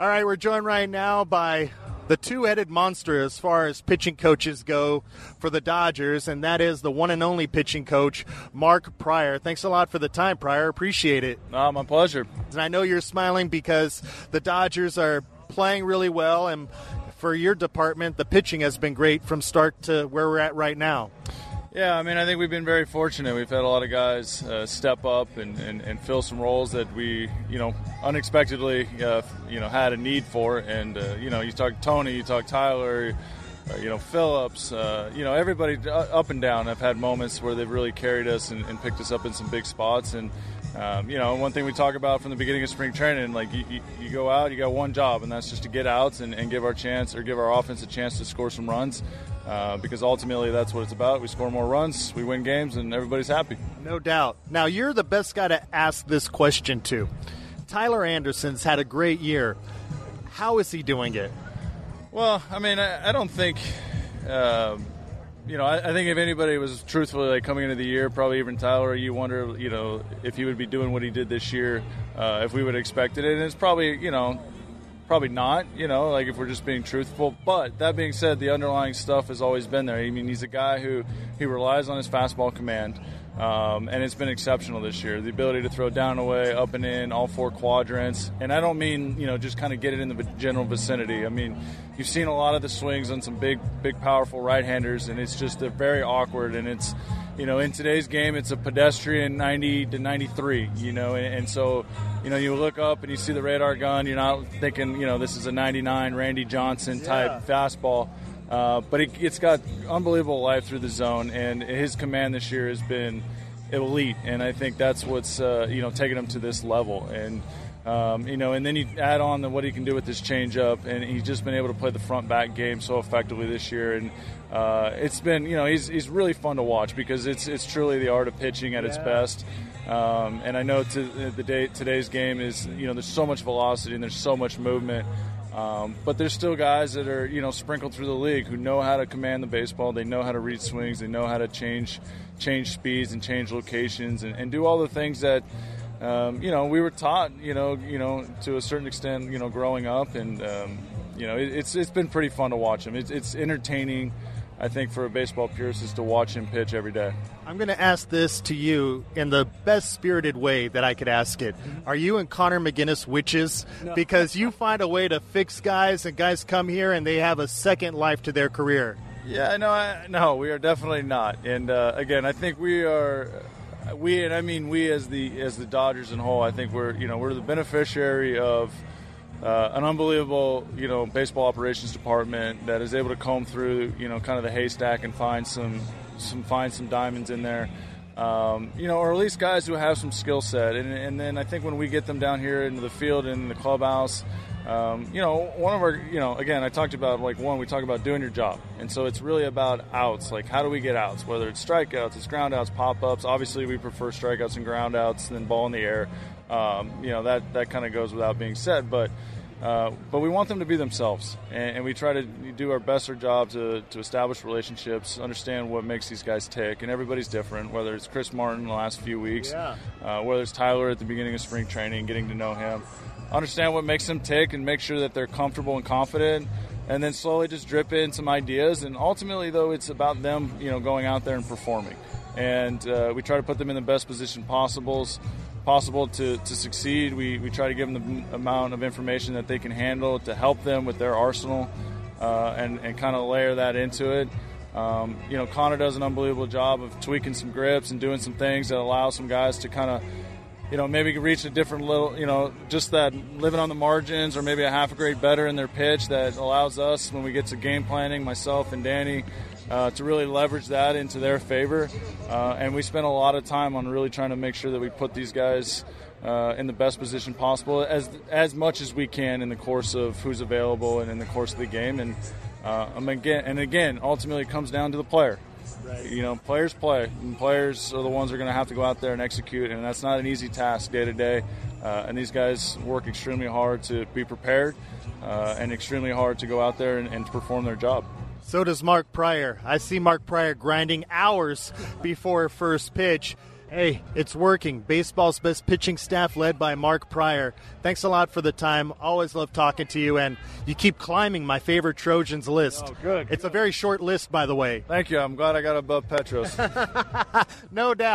All right, we're joined right now by the two-headed monster as far as pitching coaches go for the Dodgers, and that is the one and only pitching coach, Mark Pryor. Thanks a lot for the time, Pryor. Appreciate it. My pleasure. And I know you're smiling because the Dodgers are playing really well, and for your department, the pitching has been great from start to where we're at right now. Yeah, I mean, I think we've been very fortunate. We've had a lot of guys step up and fill some roles that we, unexpectedly, had a need for. And, you talk Tony, you talk Tyler, Phillips, everybody up and down. I've had moments where they've really carried us and picked us up in some big spots. And, one thing we talk about from the beginning of spring training, like you go out, you got one job, and that's just to get outs and give our offense a chance to score some runs. Because ultimately that's what it's about. We score more runs, we win games, and everybody's happy. No doubt. Now, you're the best guy to ask this question to. Tyler Anderson's had a great year. How is he doing it? Well, I mean, I don't think, I think if anybody was truthfully coming into the year, probably even Tyler, you wonder, if he would be doing what he did this year, if we would have expected it. And it's probably, probably not, if we're just being truthful. But that being said, the underlying stuff has always been there. I mean, he's a guy who he relies on his fastball command, and it's been exceptional this year. The ability to throw down and away, up and in, all four quadrants. And I don't mean, just kind of get it in the general vicinity. I mean, you've seen a lot of the swings on some big, powerful right-handers, and it's just they're very awkward. And it's, in today's game, it's a pedestrian 90 to 93, and so – you look up and you see the radar gun. You're not thinking, this is a 99 Randy Johnson type fastball. But it's got unbelievable life through the zone, and his command this year has been elite. And I think that's what's, taken him to this level. And, and then you add on what he can do with this changeup, and he's just been able to play the front-back game so effectively this year. And it's been, he's really fun to watch because it's truly the art of pitching at its best. And I know today's game is, there's so much velocity and there's so much movement. But there's still guys that are, sprinkled through the league who know how to command the baseball. They know how to read swings. They know how to change speeds and change locations and do all the things that, we were taught, to a certain extent, growing up. And, it's been pretty fun to watch him. It's entertaining. I think for a baseball purist is to watch him pitch every day. I'm going to ask this to you in the best-spirited way that I could ask it. Are you and Connor McGinnis witches? No. Because you find a way to fix guys, and guys come here and they have a second life to their career. Yeah, no, we are definitely not. And, again, I think we are – and I mean we as the Dodgers in whole, I think we're the beneficiary of – an unbelievable, baseball operations department that is able to comb through, kind of the haystack and find some diamonds in there, or at least guys who have some skill set. And then I think when we get them down here into the field and in the clubhouse, one of our, again, I talked about we talk about doing your job. And so it's really about outs. Like, how do we get outs? Whether it's strikeouts, it's groundouts, pop-ups. Obviously, we prefer strikeouts and groundouts than ball in the air. That kind of goes without being said, but we want them to be themselves, and we try to do our best job to establish relationships, understand what makes these guys tick, and everybody's different, whether it's Chris Martin the last few weeks, whether it's Tyler at the beginning of spring training, getting to know him, understand what makes them tick, and make sure that they're comfortable and confident, and then slowly just drip in some ideas, and ultimately, though, it's about them, going out there and performing, and we try to put them in the best position possible to succeed. We try to give them the amount of information that they can handle to help them with their arsenal, and kind of layer that into it. Connor does an unbelievable job of tweaking some grips and doing some things that allow some guys to kind of, maybe reach a different little, just that living on the margins or maybe a half a grade better in their pitch that allows us, when we get to game planning, myself and Danny, to really leverage that into their favor. And we spent a lot of time on really trying to make sure that we put these guys in the best position possible as much as we can in the course of who's available and in the course of the game. And, again, ultimately it comes down to the player. Right. Players play, and players are the ones who are going to have to go out there and execute, and that's not an easy task day to day. And these guys work extremely hard to be prepared and extremely hard to go out there and to perform their job. So does Mark Pryor. I see Mark Pryor grinding hours before first pitch. Hey, it's working. Baseball's best pitching staff led by Mark Pryor. Thanks a lot for the time. Always love talking to you, and you keep climbing my favorite Trojans list. Oh, good. It's a very short list, by the way. Thank you. I'm glad I got above Petros. No doubt.